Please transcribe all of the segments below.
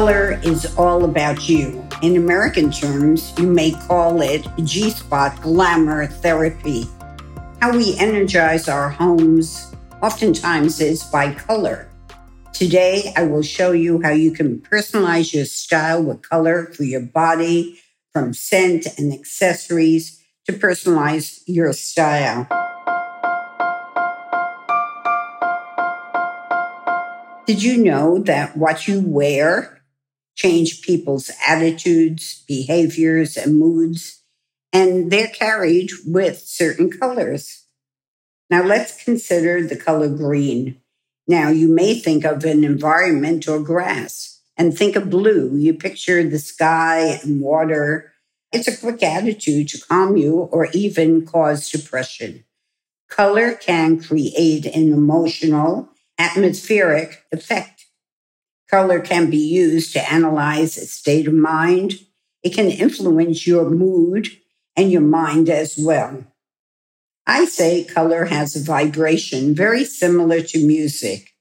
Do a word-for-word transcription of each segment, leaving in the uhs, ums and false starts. color is all about you. In American terms, you may call it G-Spot Glamour Therapy. How we energize our homes oftentimes is by color. Today, I will show you how you can personalize your style with color for your body, from scent and accessories to personalize your style. Did you know that what you wear change people's attitudes, behaviors, and moods, and they're carried with certain colors? Now let's consider the color green. Now you may think of an environment or grass, and think of blue. You picture the sky and water. It's a quick attitude to calm you or even cause depression. Color can create an emotional, atmospheric effect. Color can be used to analyze a state of mind. It can influence your mood and your mind as well. I say color has a vibration very similar to music.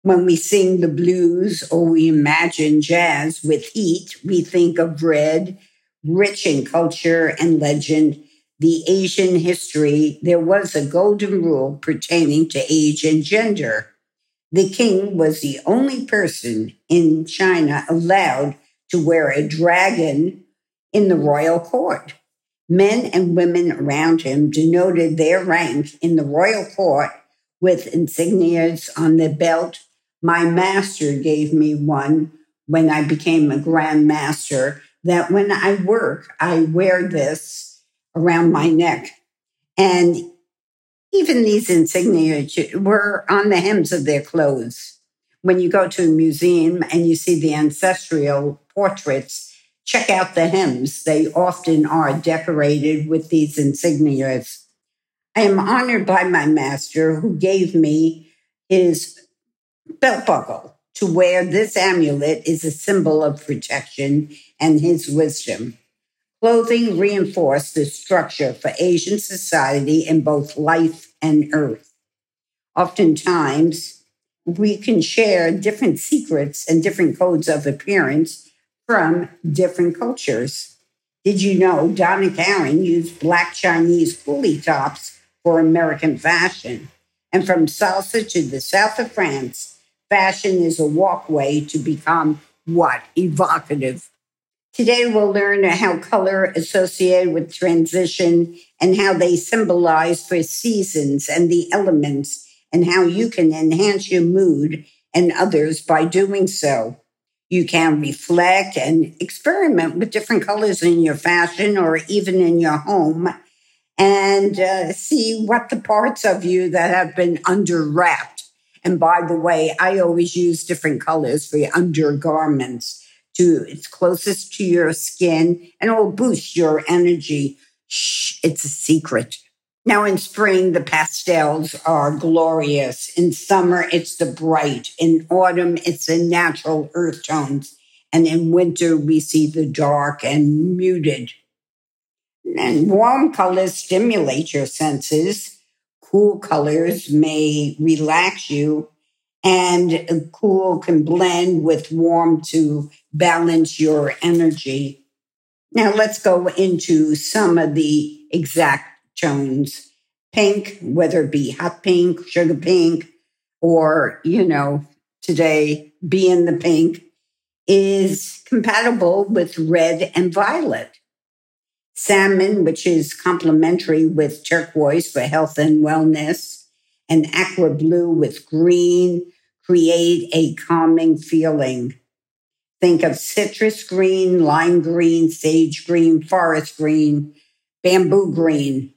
When we sing the blues or we imagine jazz with heat, we think of red, rich in culture and legend, the Asian history. There was a golden rule pertaining to age and gender. The king was the only person in China allowed to wear a dragon in the royal court. Men and women around him denoted their rank in the royal court with insignias on their belt. My master gave me one when I became a grand master, that when I work, I wear this around my neck. And even these insignia were on the hems of their clothes. When you go to a museum and you see the ancestral portraits, check out the hems. They often are decorated with these insignias. I am honored by my master who gave me his belt buckle. To wear this amulet is a symbol of protection and his wisdom. Clothing reinforced the structure for Asian society in both life and earth. Oftentimes, we can share different secrets and different codes of appearance from different cultures. Did you know Donna Karan used black Chinese coolie tops for American fashion? And from salsa to the south of France, fashion is a walkway to become what? Evocative. Today, we'll learn how color associated with transition and how they symbolize for seasons and the elements and how you can enhance your mood and others by doing so. You can reflect and experiment with different colors in your fashion or even in your home and uh, see what the parts of you that have been under-wrapped. And by the way, I always use different colors for your undergarments. To it's closest to your skin, and it will boost your energy. Shh, it's a secret. Now in spring, the pastels are glorious. In summer, it's the bright. In autumn, it's the natural earth tones. And in winter, we see the dark and muted. And warm colors stimulate your senses. Cool colors may relax you. And cool can blend with warm to balance your energy. Now let's go into some of the exact tones. Pink, whether it be hot pink, sugar pink, or, you know, today, be in the pink, is compatible with red and violet. Salmon, which is complementary with turquoise for health and wellness. And aqua blue with green create a calming feeling. Think of citrus green, lime green, sage green, forest green, bamboo green.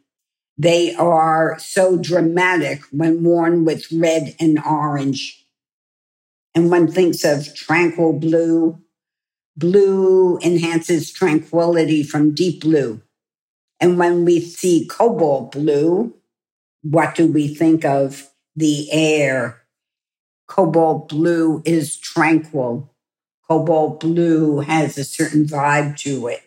They are so dramatic when worn with red and orange. And one thinks of tranquil blue. Blue enhances tranquility from deep blue. And when we see cobalt blue, what do we think of? The air. Cobalt blue is tranquil. Cobalt blue has a certain vibe to it.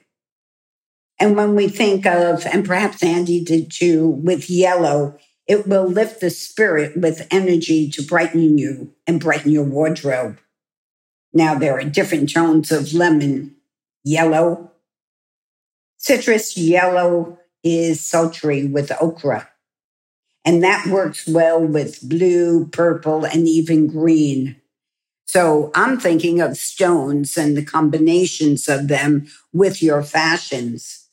And when we think of, and perhaps Andy did too, with yellow, it will lift the spirit with energy to brighten you and brighten your wardrobe. Now there are different tones of lemon yellow. Citrus yellow is sultry with okra. And that works well with blue, purple, and even green. So I'm thinking of stones and the combinations of them with your fashions.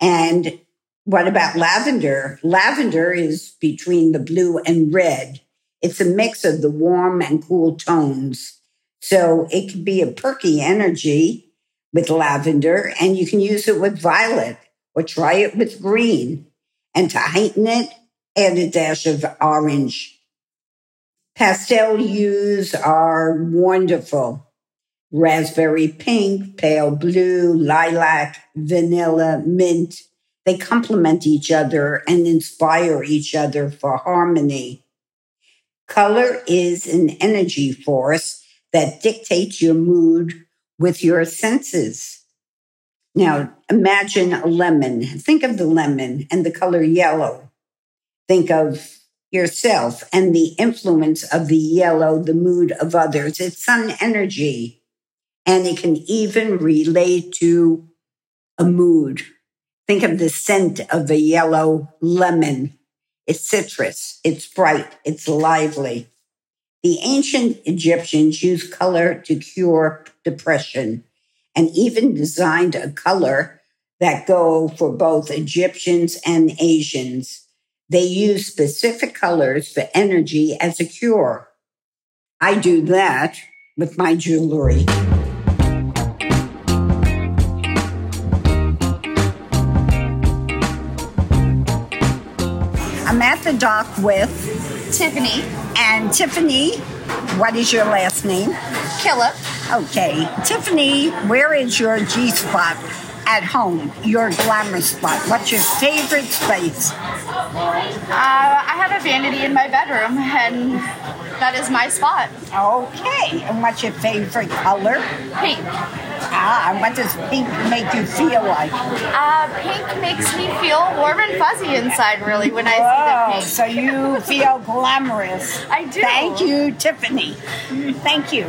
And what about lavender? Lavender is between the blue and red. It's a mix of the warm and cool tones. So it could be a perky energy with lavender, and you can use it with violet or try it with green. And to heighten it, add a dash of orange. Pastel hues are wonderful. Raspberry pink, pale blue, lilac, vanilla, mint. They complement each other and inspire each other for harmony. Color is an energy force that dictates your mood with your senses. Now, imagine a lemon. Think of the lemon and the color yellow. Think of yourself and the influence of the yellow, the mood of others. It's sun energy, and it can even relate to a mood. Think of the scent of a yellow lemon. It's citrus, it's bright, it's lively. The ancient Egyptians used color to cure depression and even designed a color that go for both Egyptians and Asians. They use specific colors for energy as a cure. I do that with my jewelry. I'm at the dock with Tiffany. And Tiffany, what is your last name? Killip. Okay. Tiffany, where is your G-spot at home, your glamour spot? What's your favorite space? Uh, I have a vanity in my bedroom, and that is my spot. Okay. And what's your favorite color? Pink. Ah, and what does pink make you feel like? Uh, pink makes me feel warm and fuzzy inside, really, when I oh, see the pink. So you feel glamorous. I do. Thank you, Tiffany. Thank you.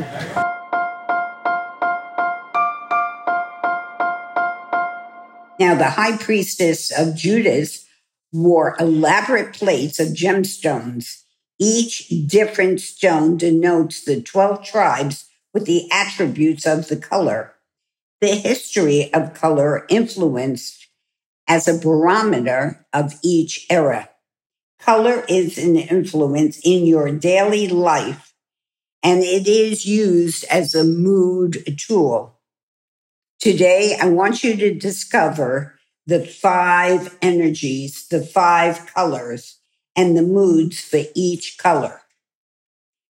Now, the high priestess of Judas wore elaborate plates of gemstones. Each different stone denotes the twelve tribes with the attributes of the color. The history of color influenced as a barometer of each era. Color is an influence in your daily life, and it is used as a mood tool. Today, I want you to discover the five energies, the five colors, and the moods for each color.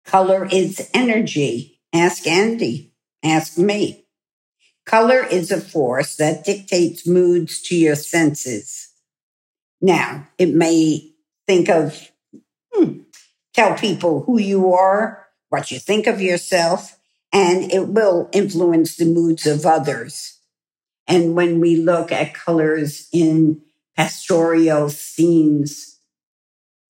Color is energy. Ask Andy. Ask me. Color is a force that dictates moods to your senses. Now, it may think of, hmm, tell people who you are, what you think of yourself, and it will influence the moods of others. And when we look at colors in pastoral scenes,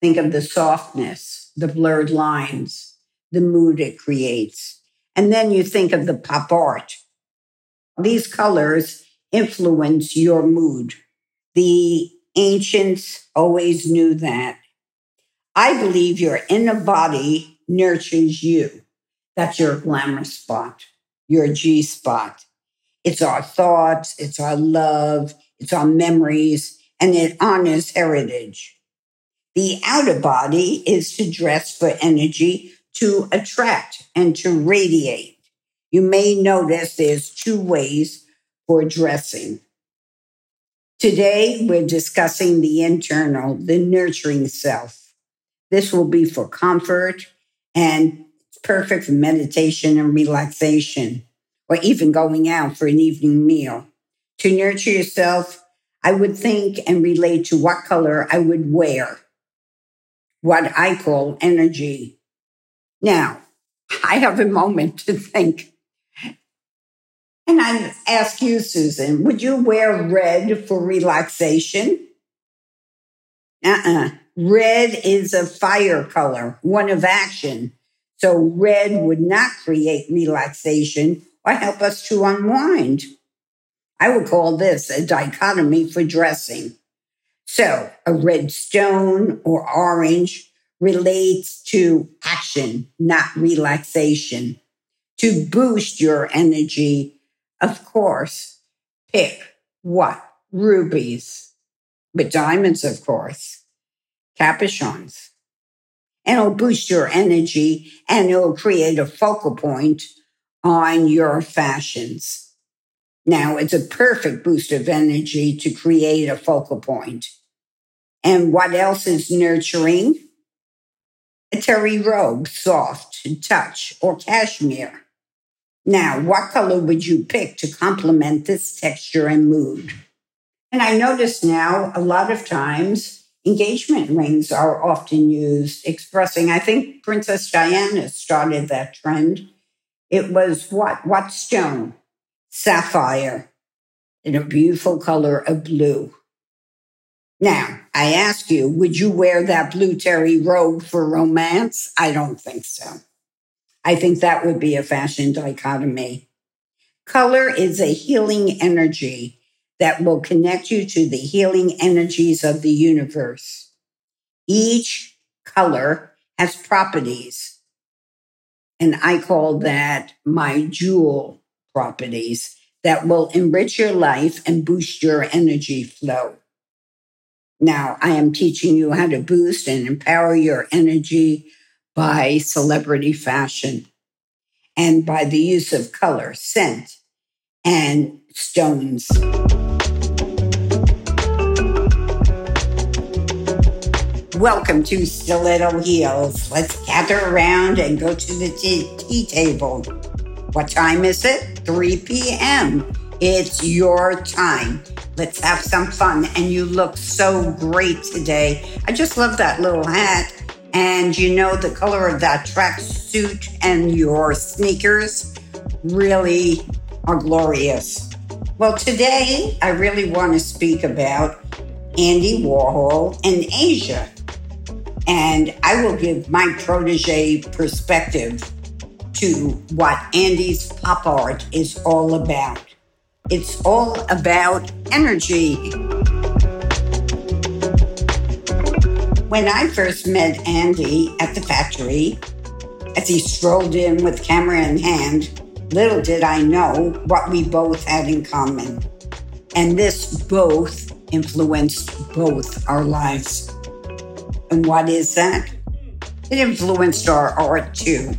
think of the softness, the blurred lines, the mood it creates. And then you think of the pop art. These colors influence your mood. The ancients always knew that. I believe your inner body nurtures you. That's your glamour spot, your G-spot. It's our thoughts, it's our love, it's our memories, and it honors heritage. The outer body is to dress for energy, to attract and to radiate. You may notice there's two ways for dressing. Today, we're discussing the internal, the nurturing self. This will be for comfort, and it's perfect for meditation and relaxation, or even going out for an evening meal. To nurture yourself, I would think and relate to what color I would wear, what I call energy. Now, I have a moment to think. And I ask you, Susan, would you wear red for relaxation? Uh-uh. Red is a fire color, one of action. So red would not create relaxation or help us to unwind. I would call this a dichotomy for dressing. So a red stone or orange relates to action, not relaxation. To boost your energy, of course, pick what? Rubies, but diamonds, of course, capuchons. And it'll boost your energy and it'll create a focal point on your fashions. Now, it's a perfect boost of energy to create a focal point. And what else is nurturing? A terry robe, soft to touch, or cashmere. Now, what color would you pick to complement this texture and mood? And I notice now a lot of times engagement rings are often used expressing. I think Princess Diana started that trend. It was what? What stone? Sapphire in a beautiful color of blue. Now, I ask you, would you wear that blue terry robe for romance? I don't think so. I think that would be a fashion dichotomy. Color is a healing energy that will connect you to the healing energies of the universe. Each color has properties, and I call that my jewel properties that will enrich your life and boost your energy flow. Now, I am teaching you how to boost and empower your energy by celebrity fashion and by the use of color, scent, and stones. Welcome to Stiletto Heels. Let's gather around and go to the tea, tea table. What time is it? three p.m. It's your time. Let's have some fun. And you look so great today. I just love that little hat. And you know, the color of that tracksuit and your sneakers really are glorious. Well, today I really want to speak about Andy Warhol and Asia. And I will give my protege perspective to what Andy's pop art is all about. It's all about energy. When I first met Andy at the factory, as he strolled in with camera in hand, little did I know what we both had in common. And this both influenced both our lives. And what is that? It influenced our art too.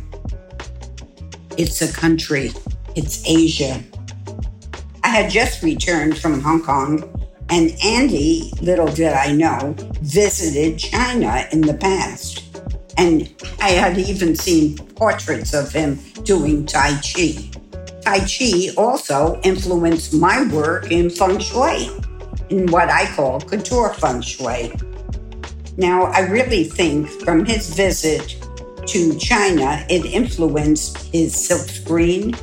It's a country. It's Asia. I had just returned from Hong Kong, and Andy, little did I know, visited China in the past. And I had even seen portraits of him doing Tai Chi. Tai Chi also influenced my work in Feng Shui, in what I call couture Feng Shui. Now, I really think from his visit to China, it influenced his silkscreen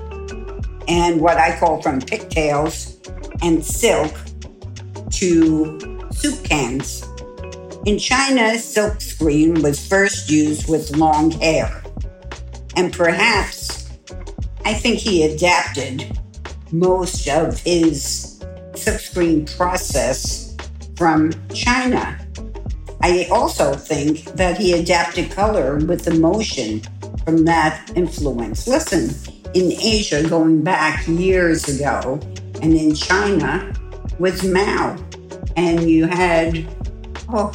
and what I call from pigtails and silk to soup cans. In China, silkscreen was first used with long hair. And perhaps, I think he adapted most of his silkscreen process from China. I also think that he adapted color with emotion from that influence. Listen, in Asia, going back years ago, and in China, was Mao. And you had, oh,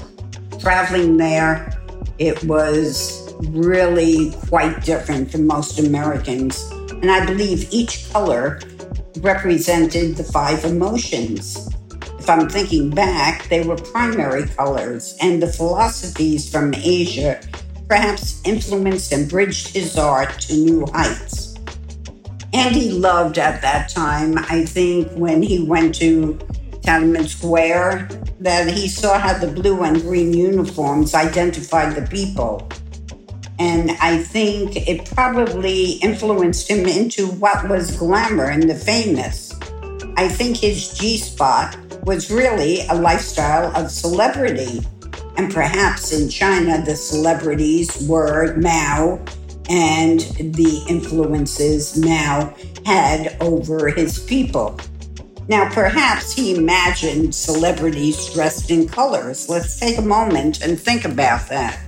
traveling there, it was really quite different from most Americans. And I believe each color represented the five emotions. If I'm thinking back, they were primary colors, and the philosophies from Asia perhaps influenced and bridged his art to new heights. Andy loved at that time, I think, when he went to Tiananmen Square, that he saw how the blue and green uniforms identified the people. And I think it probably influenced him into what was glamour and the famous. I think his G-Spot was really a lifestyle of celebrity. And perhaps in China, the celebrities were Mao and the influences Mao had over his people. Now, perhaps he imagined celebrities dressed in colors. Let's take a moment and think about that.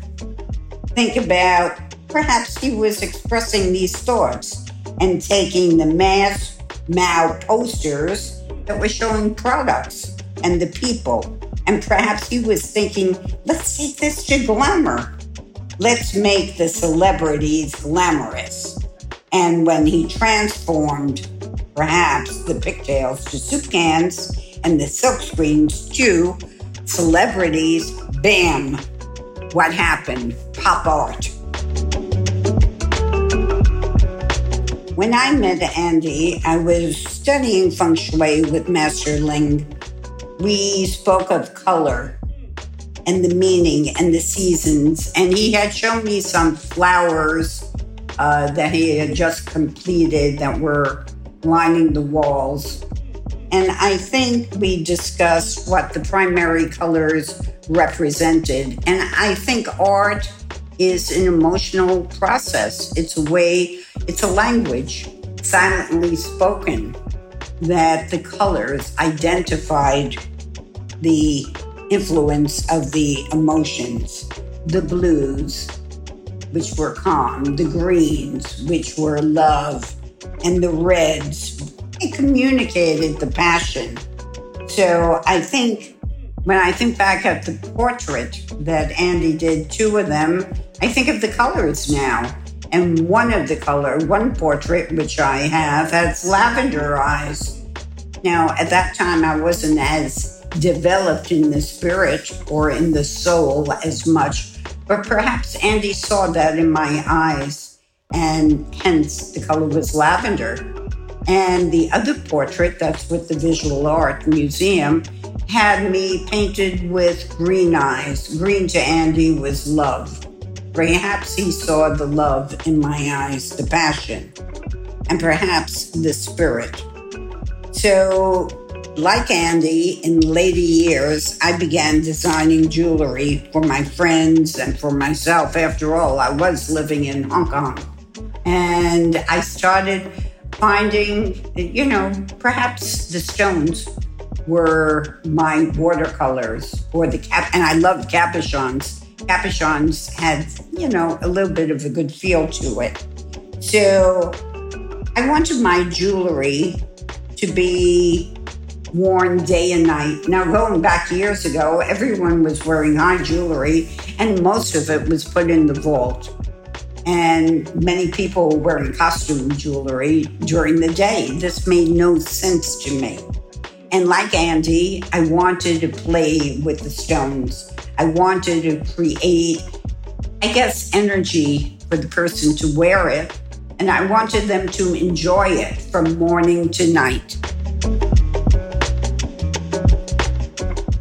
Think about perhaps he was expressing these thoughts and taking the mass Mao posters that were showing products and the people. And perhaps he was thinking, let's take this to glamour. Let's make the celebrities glamorous. And when he transformed perhaps the pigtails to soup cans and the silkscreens to celebrities, bam, what happened? Pop art. When I met Andy, I was studying feng shui with Master Ling. We spoke of color and the meaning and the seasons, and he had shown me some flowers uh, that he had just completed that were lining the walls. And I think we discussed what the primary colors represented. And I think art is an emotional process. It's a way, it's a language silently spoken that the colors identified the influence of the emotions, the blues, which were calm, the greens, which were love, and the reds. It communicated the passion. So I think, when I think back at the portrait that Andy did, two of them, I think of the colors now. And one of the color, one portrait, which I have, has lavender eyes. Now, at that time, I wasn't as developed in the spirit or in the soul as much, but perhaps Andy saw that in my eyes. And hence the color was lavender. And the other portrait that's with the Visual Art Museum had me painted with green eyes. Green to Andy was love. Perhaps he saw the love in my eyes, the passion, and perhaps the spirit. So, like Andy, in later years, I began designing jewelry for my friends and for myself. After all, I was living in Hong Kong. And I started finding, you know, perhaps the stones were my watercolors or the cap. And I loved capuchons. Capuchons had, you know, a little bit of a good feel to it. So I wanted my jewelry to be worn day and night. Now, going back years ago, everyone was wearing high jewelry and most of it was put in the vault. And many people were wearing costume jewelry during the day. This made no sense to me. And like Andy, I wanted to play with the stones. I wanted to create, I guess, energy for the person to wear it. And I wanted them to enjoy it from morning to night.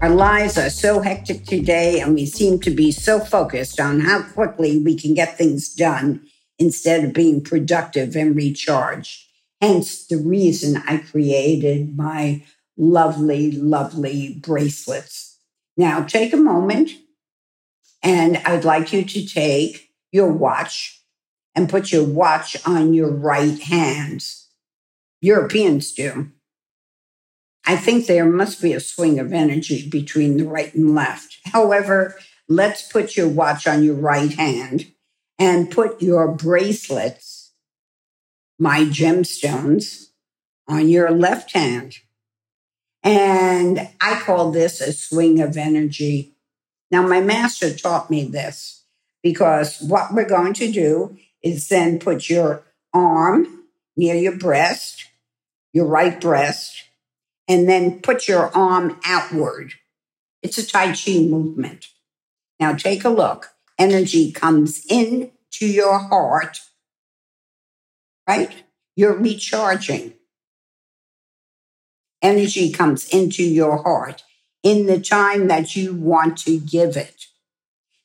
Our lives are so hectic today, and we seem to be so focused on how quickly we can get things done instead of being productive and recharged. Hence the reason I created my lovely, lovely bracelets. Now take a moment, and I'd like you to take your watch and put your watch on your right hand. Europeans do. I think there must be a swing of energy between the right and left. However, let's put your watch on your right hand and put your bracelets, my gemstones, on your left hand. And I call this a swing of energy. Now, my master taught me this because what we're going to do is then put your arm near your breast, your right breast, and then put your arm outward. It's a Tai Chi movement. Now take a look. Energy comes in to your heart, right? You're recharging. Energy comes into your heart in the time that you want to give it.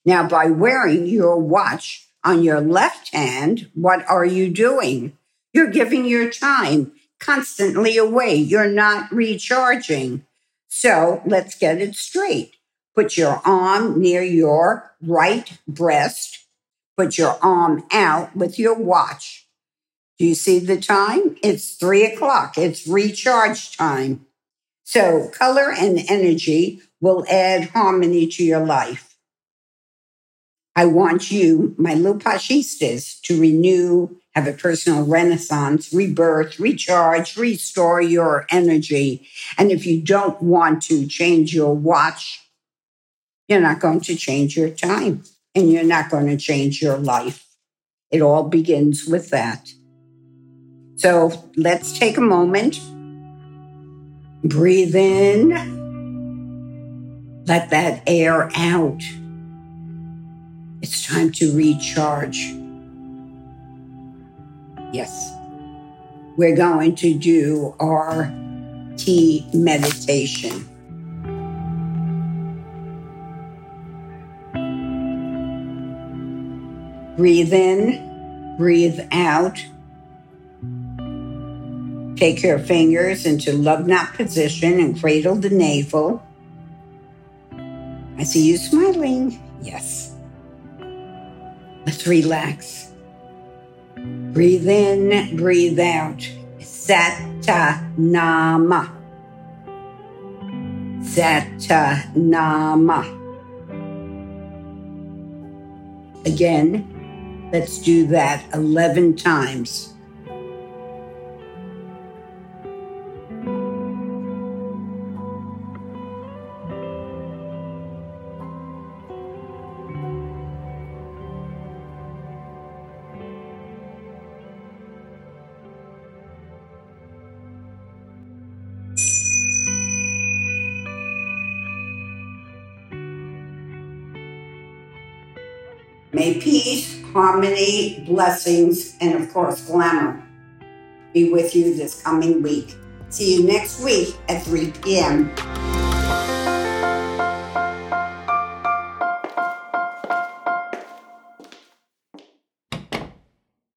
Now, by wearing your watch on your left hand, what are you doing? You're giving your time constantly away. You're not recharging. So let's get it straight. Put your arm near your right breast. put your arm out with your watch. Do you see the time? It's three o'clock. It's recharge time. So color and energy will add harmony to your life. I want you, my Lupashistas, to renew, have a personal renaissance, rebirth, recharge, restore your energy. And if you don't want to change your watch, you're not going to change your time and you're not going to change your life. It all begins with that. So let's take a moment. Breathe in. Let that air out. It's time to recharge. Yes. We're going to do our tea meditation. Breathe in, breathe out. Take your fingers into love knot position and cradle the navel. I see you smiling. Yes. Let's relax. Breathe in, breathe out. Satnama. Satnama. Again, let's do that eleven times. May peace, harmony, blessings, and of course, glamour be with you this coming week. See you next week at three p.m.